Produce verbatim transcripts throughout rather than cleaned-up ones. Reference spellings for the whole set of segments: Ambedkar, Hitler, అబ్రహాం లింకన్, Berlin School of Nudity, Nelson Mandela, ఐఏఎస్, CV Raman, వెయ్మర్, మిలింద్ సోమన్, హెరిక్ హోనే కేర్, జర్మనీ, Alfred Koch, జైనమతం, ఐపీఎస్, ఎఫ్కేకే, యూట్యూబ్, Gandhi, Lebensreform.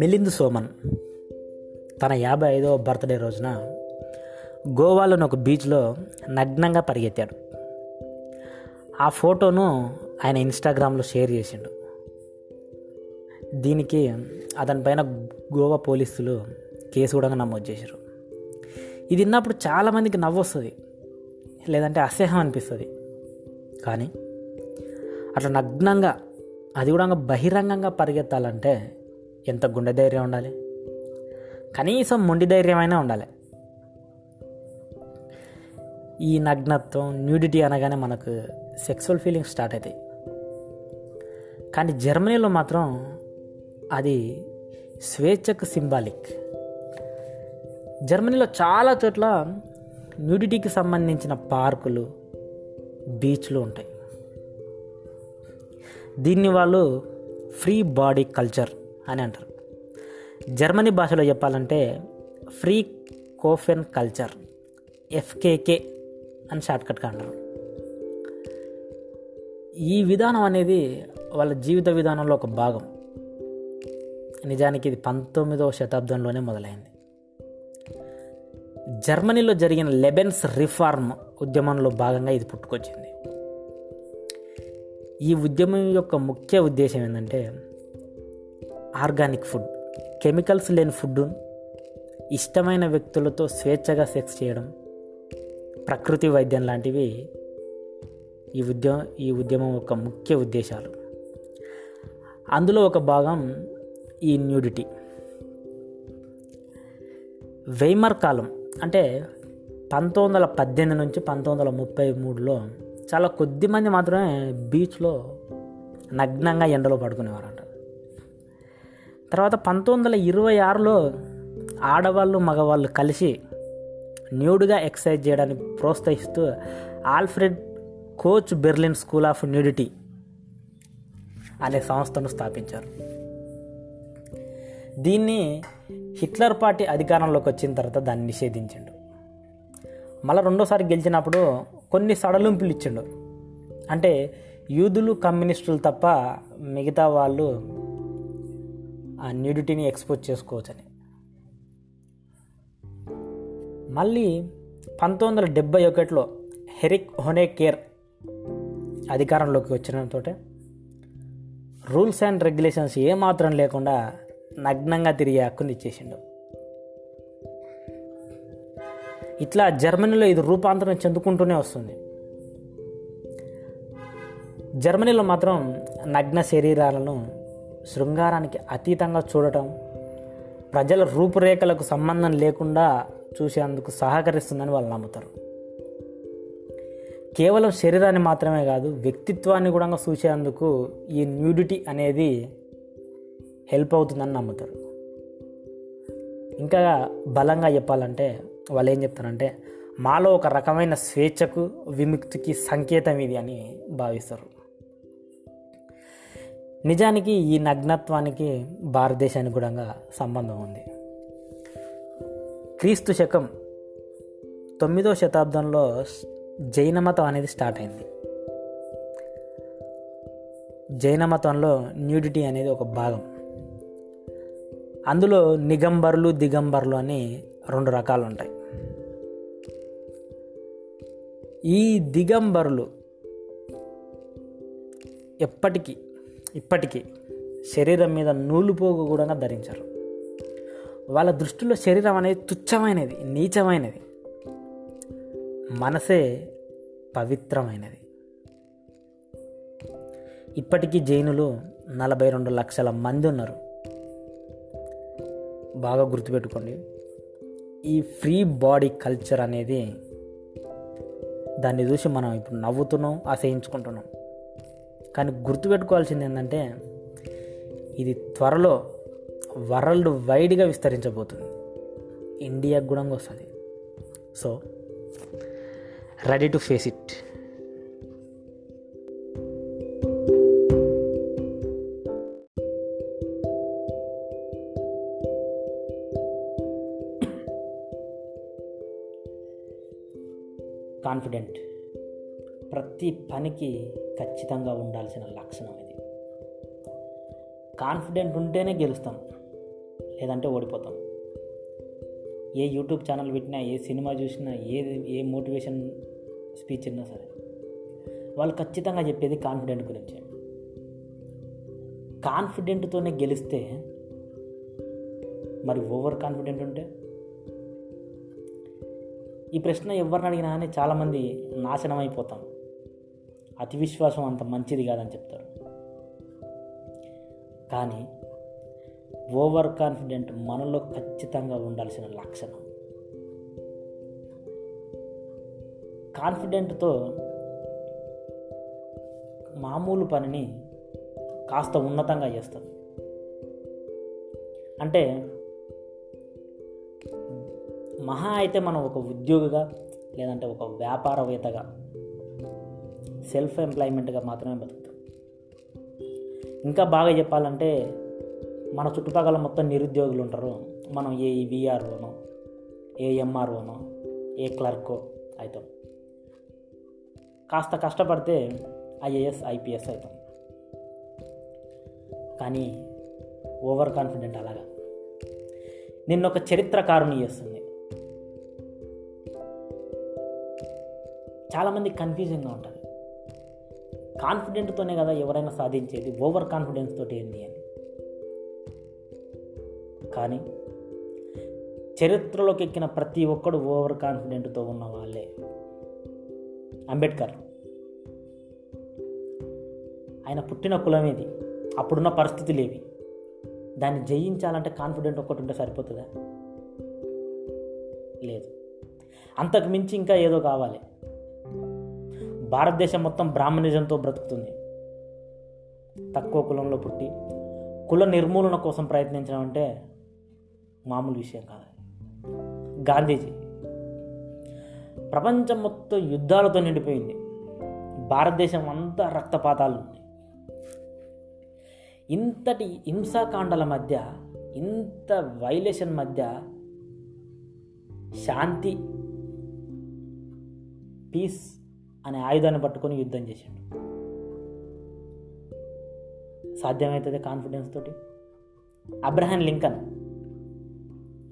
మిలింద్ సోమన్ తన యాభై ఐదవ బర్త్డే రోజున గోవాలోని ఒక బీచ్లో నగ్నంగా పరిగెత్తాడు. ఆ ఫోటోను ఆయన ఇన్స్టాగ్రామ్లో షేర్ చేసిండు. దీనికి అతనిపైన గోవా పోలీసులు కేసు కూడా నమోదు చేశారు. ఇది విన్నప్పుడు చాలామందికి నవ్వు వస్తుంది, లేదంటే అసహ్యం అనిపిస్తుంది. కానీ అట్లా నగ్నంగా, అది కూడా బహిరంగంగా పరిగెత్తాలంటే ఎంత గుండె ధైర్యం ఉండాలి, కనీసం మొండి ధైర్యమైనా ఉండాలి. ఈ నగ్నత్వం, న్యూడిటీ అనగానే మనకు సెక్సువల్ ఫీలింగ్స్ స్టార్ట్ అవుతాయి. కానీ జర్మనీలో మాత్రం అది స్వేచ్ఛకు సింబాలిక్. జర్మనీలో చాలా చోట్ల న్యూడిటీకి సంబంధించిన పార్కులు, బీచ్లు ఉంటాయి. దీన్ని వాళ్ళు ఫ్రీ బాడీ కల్చర్ అని అంటారు. జర్మనీ భాషలో చెప్పాలంటే ఫ్రీ కోఫెన్ కల్చర్, ఎఫ్కేకే అని షార్ట్కట్గా అంటారు. ఈ విధానం అనేది వాళ్ళ జీవిత విధానంలో ఒక భాగం. నిజానికి ఇది పంతొమ్మిదవ శతాబ్దంలోనే మొదలైంది. జర్మనీలో జరిగిన లెబెన్స్ రిఫార్మ్ ఉద్యమంలో భాగంగా ఇది పుట్టుకొచ్చింది. ఈ ఉద్యమం యొక్క ముఖ్య ఉద్దేశం ఏంటంటే ఆర్గానిక్ ఫుడ్, కెమికల్స్ లేని ఫుడ్, ఇష్టమైన వ్యక్తులతో స్వేచ్ఛగా సెక్స్ చేయడం, ప్రకృతి వైద్యం లాంటివి ఈ ఉద్యమం ఈ ఉద్యమం యొక్క ముఖ్య ఉద్దేశాలు. అందులో ఒక భాగం ఈ న్యూడిటీ. వెయ్మర్ కాలం అంటే పంతొమ్మిది వందల పద్దెనిమిది నుంచి పంతొమ్మిది వందల ముప్పై మూడులో చాలా కొద్ది మంది మాత్రమే బీచ్లో నగ్నంగా ఎండలో పడుకునేవారంట. తర్వాత పంతొమ్మిది వందల ఇరవై ఆరులో ఆడవాళ్ళు మగవాళ్ళు కలిసి న్యూడ్గా ఎక్సర్సైజ్ చేయడానికి ప్రోత్సహిస్తూ Alfred Koch Berlin school of nudity అనే సంస్థను స్థాపించారు. దీన్ని హిట్లర్ పార్టీ అధికారంలోకి వచ్చిన తర్వాత దాన్ని నిషేధించిండు. మళ్ళీ రెండోసారి గెలిచినప్పుడు కొన్ని సడలింపులు ఇచ్చిండు. అంటే యూదులు, కమ్యూనిస్టులు తప్ప మిగతా వాళ్ళు ఆ న్యూడిటీని ఎక్స్పోజ్ చేసుకోవచ్చని. మళ్ళీ పంతొమ్మిది వందల డెబ్బై ఒకటిలో హెరిక్ హోనే కేర్ అధికారంలోకి వచ్చినంతో రూల్స్ అండ్ రెగ్యులేషన్స్ ఏమాత్రం లేకుండా నగ్నంగా తిరిగే హక్కుని ఇచ్చేసిండు. ఇట్లా జర్మనీలో ఇది రూపాంతరం చెందుకుంటూనే వస్తుంది. జర్మనీలో మాత్రం నగ్న శరీరాలను శృంగారానికి అతీతంగా చూడటం ప్రజల రూపురేఖలకు సంబంధం లేకుండా చూసేందుకు సహకరిస్తుందని వాళ్ళు నమ్ముతారు. కేవలం శరీరాన్ని మాత్రమే కాదు, వ్యక్తిత్వాన్ని కూడా చూసేందుకు ఈ న్యూడిటీ అనేది హెల్ప్ అవుతుందని నమ్ముతారు. ఇంకా బలంగా చెప్పాలంటే వాళ్ళు ఏం చెప్తారంటే మాలో ఒక రకమైన స్వేచ్ఛకు, విముక్తికి సంకేతం ఇది అని భావిస్తారు. నిజానికి ఈ నగ్నత్వానికి భారతదేశానికి కూడా సంబంధం ఉంది. క్రీస్తు శకం తొమ్మిదవ శతాబ్దంలో జైనమతం అనేది స్టార్ట్ అయింది. జైనమతంలో న్యూడిటీ అనేది ఒక భాగం. అందులో నిగంబర్లు, దిగంబర్లు అని రెండు రకాలు ఉంటాయి. ఈ దిగంబర్లు ఎప్పటికీ ఇప్పటికీ శరీరం మీద నూలుపోగు కూడా ధరించారు. వాళ్ళ దృష్టిలో శరీరం అనేది తుచ్చమైనది, నీచమైనది. మనసే పవిత్రమైనది. ఇప్పటికీ జైనులు నలభై రెండు లక్షల మంది ఉన్నారు. బాగా గుర్తుపెట్టుకోండి, ఈ ఫ్రీ బాడీ కల్చర్ అనేది దాన్ని చూసి మనం ఇప్పుడు నవ్వుతున్నాం, ఆశయించుకుంటున్నాం. కానీ గుర్తుపెట్టుకోవాల్సింది ఏంటంటే ఇది త్వరలో వరల్డ్ వైడ్గా విస్తరించబోతుంది. ఇండియాకు కూడా వస్తుంది. So ready to face it. Confident, ప్రతి పనికి ఖచ్చితంగా ఉండాల్సిన లక్షణం ఇది. కాన్ఫిడెంట్ ఉంటేనే గెలుస్తాం, లేదంటే ఓడిపోతాం. ఏ యూట్యూబ్ ఛానల్ పెట్టినా, ఏ సినిమా చూసినా, ఏది ఏ మోటివేషన్ స్పీచ్ ఉన్నా సరే వాళ్ళు ఖచ్చితంగా చెప్పేది కాన్ఫిడెంట్ గురించి. కాన్ఫిడెంట్తోనే గెలిస్తే మరి ఓవర్ కాన్ఫిడెంట్ ఉంటే? ఈ ప్రశ్న ఎవరిని అడిగినా కానీ చాలామంది నాశనం అయిపోతాం, అతి విశ్వాసం అంత మంచిది కాదని చెప్తారు. కానీ ఓవర్ కాన్ఫిడెంట్ మనలో ఖచ్చితంగా ఉండాల్సిన లక్షణం. కాన్ఫిడెంట్తో మామూలు పనిని కాస్త ఉన్నతంగా చేస్తాం. అంటే మహా అయితే మనం ఒక ఉద్యోగిగా లేదంటే ఒక వ్యాపారవేత్తగా సెల్ఫ్ ఎంప్లాయ్మెంట్గా మాత్రమే బతుకుతాం. ఇంకా బాగా చెప్పాలంటే మన చుట్టుపక్కల మొత్తం నిరుద్యోగులు ఉంటారు. మనం ఏ వీఆర్ఓనో, ఏ ఎంఆర్ఓనో, ఏ క్లర్కో అవుతాం. కాస్త కష్టపడితే ఐఏఎస్, ఐపీఎస్ అవుతాం. కానీ ఓవర్ కాన్ఫిడెంట్ అలాగా నిన్న ఒక చరిత్రకారుని చేస్తుంది. చాలామంది కన్ఫ్యూజన్గా ఉంటుంది, కాన్ఫిడెంట్తోనే కదా ఎవరైనా సాధించేది, ఓవర్ కాన్ఫిడెన్స్ తోటి ఏంది అని. కానీ చరిత్రలోకి ఎక్కిన ప్రతి ఒక్కడు ఓవర్ కాన్ఫిడెంట్తో ఉన్న వాళ్ళే. అంబేద్కర్, ఆయన పుట్టిన కులమేది, అప్పుడున్న పరిస్థితులు ఏవి, దాన్ని జయించాలంటే కాన్ఫిడెంట్ ఒక్కటి ఉంటే సరిపోతుందా? లేదు, అంతకు మించి ఇంకా ఏదో కావాలి. భారతదేశం మొత్తం బ్రాహ్మణిజంతో బ్రతుకుతుంది. తక్కువ కులంలో పుట్టి కుల నిర్మూలన కోసం ప్రయత్నించడం అంటే మామూలు విషయం కాదు. గాంధీజీ, ప్రపంచం మొత్తం యుద్ధాలతో నిండిపోయింది, భారతదేశం అంతా రక్తపాతాలు ఉన్నాయి. ఇంతటి హింసాకాండల మధ్య, ఇంత వైలేషన్ మధ్య శాంతి, పీస్ అనే ఆయుధాన్ని పట్టుకొని యుద్ధం చేశాడు. సాధ్యమవుతుంది కాన్ఫిడెన్స్ తోటి. అబ్రహాం లింకన్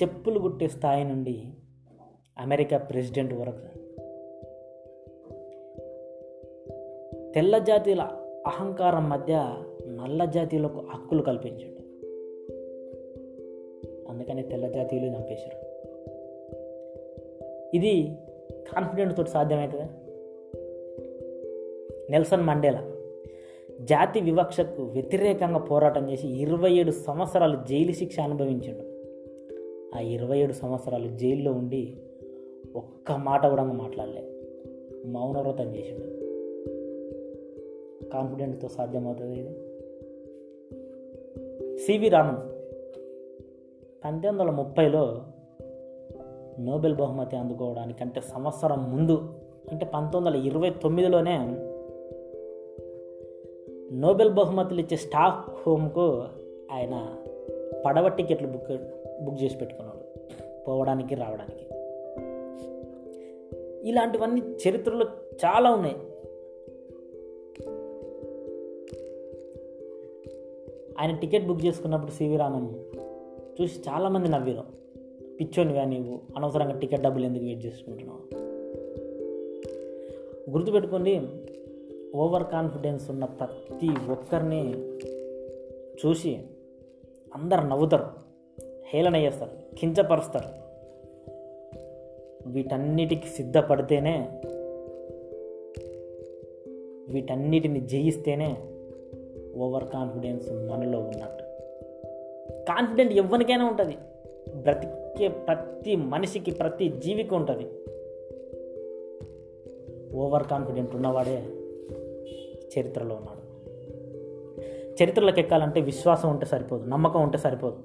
చెప్పులు గుట్టే స్థాయి నుండి అమెరికా ప్రెసిడెంట్ వరకు తెల్ల జాతీయుల అహంకారం మధ్య నల్ల జాతీయులకు హక్కులు కల్పించాడు. అందుకని తెల్ల జాతీయులు చంపేశారు. ఇది కాన్ఫిడెంట్ తోటి సాధ్యమవుతుంది. నెల్సన్ మండేలా జాతి వివక్షకు వ్యతిరేకంగా పోరాటం చేసి ఇరవై ఏడు సంవత్సరాలు జైలు శిక్ష అనుభవించాడు. ఆ ఇరవై ఏడు సంవత్సరాలు జైల్లో ఉండి ఒక్క మాట కూడా మాట్లాడలే, మౌనవ్రతం చేశాడు. కాన్ఫిడెంట్తో సాధ్యమవుతుంది ఇది. సివి రామన్ పంతొమ్మిది వందల ముప్పైలో నోబెల్ బహుమతి అందుకోవడానికంటే సంవత్సరం ముందు, అంటే పంతొమ్మిది వందల ఇరవై తొమ్మిదిలోనే నోబెల్ బహుమతులు ఇచ్చే స్టాక్ హోమ్కు ఆయన పడవ టికెట్లు బుక్ బుక్ చేసి పెట్టుకున్నాడు, పోవడానికి రావడానికి. ఇలాంటివన్నీ చరిత్రలో చాలా ఉన్నాయి. ఆయన టికెట్ బుక్ చేసుకున్నప్పుడు సివి రామన్ చూసి చాలామంది నవ్వారు, పిచ్చోనివా నీవు, అనవసరంగా టికెట్ డబ్బులు ఎందుకు వెయిట్ చేసుకుంటున్నావు. గుర్తుపెట్టుకోండి, ఓవర్ కాన్ఫిడెన్స్ ఉన్న ప్రతి ఒక్కరిని చూసి అందరు నవ్వుతారు, హేళన చేస్తారు, కించపరుస్తారు. వీటన్నిటికి సిద్ధపడితేనే, వీటన్నిటిని జయిస్తేనే ఓవర్ కాన్ఫిడెన్స్ మనలో ఉన్నట్టు. కాన్ఫిడెంట్ ఎవరికైనా ఉంటుంది, బ్రతికే ప్రతి మనిషికి, ప్రతి జీవికి ఉంటుంది. ఓవర్ కాన్ఫిడెంట్ ఉన్నవాడే చరిత్రలో ఉన్నాడు. చరిత్రలోకి ఎక్కాలంటే విశ్వాసం ఉంటే సరిపోదు, నమ్మకం ఉంటే సరిపోదు,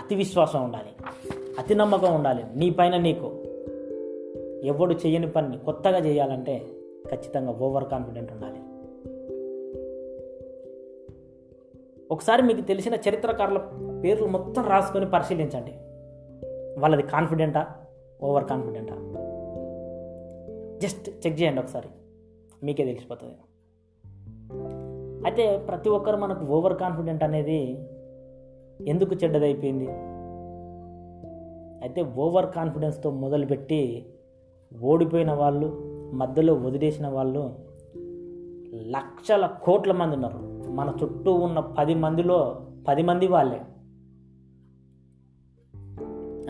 అతి విశ్వాసం ఉండాలి, అతి నమ్మకం ఉండాలి నీ పైన నీకు. ఎవడు చేయని పని కొత్తగా చేయాలంటే ఖచ్చితంగా ఓవర్ కాన్ఫిడెంట్ ఉండాలి. ఒకసారి మీకు తెలిసిన చరిత్రకారుల పేర్లు మొత్తం రాసుకొని పరిశీలించండి, వాళ్ళది కాన్ఫిడెంటా, ఓవర్ కాన్ఫిడెంటా, జస్ట్ చెక్ చేయండి ఒకసారి, మీకే తెలిసిపోతుంది. అయితే ప్రతి ఒక్కరు మనకు ఓవర్ కాన్ఫిడెంట్ అనేది ఎందుకు చెడ్డదైపోయింది, అయితే ఓవర్ కాన్ఫిడెన్స్తో మొదలుపెట్టి ఓడిపోయిన వాళ్ళు, మధ్యలో వదిలేసిన వాళ్ళు లక్షల కోట్ల మంది ఉన్నారు. మన చుట్టూ ఉన్న పది మందిలో పది మంది వాళ్ళే.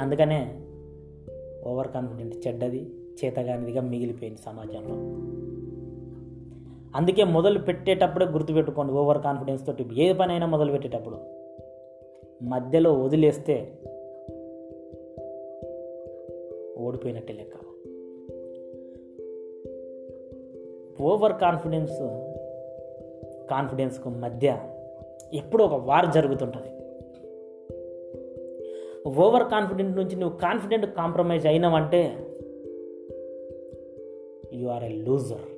అందుకనే ఓవర్ కాన్ఫిడెంట్ చెడ్డది, చేతగానిదిగా మిగిలిపోయింది సమాజంలో. అందుకే మొదలు పెట్టేటప్పుడే గుర్తుపెట్టుకోండి, ఓవర్ కాన్ఫిడెన్స్ తోటి ఏ పనైనా మొదలు పెట్టేటప్పుడు మధ్యలో వదిలేస్తే ఓడిపోయినట్టే లెక్క. ఓవర్ కాన్ఫిడెన్స్ కాన్ఫిడెన్స్కు మధ్య ఎప్పుడూ ఒక వార్ జరుగుతుంటుంది. ఓవర్ కాన్ఫిడెంట్ నుంచి నువ్వు కాన్ఫిడెంట్ కాంప్రమైజ్ అయినావంటే యు ఆర్ ఎ లూజర్.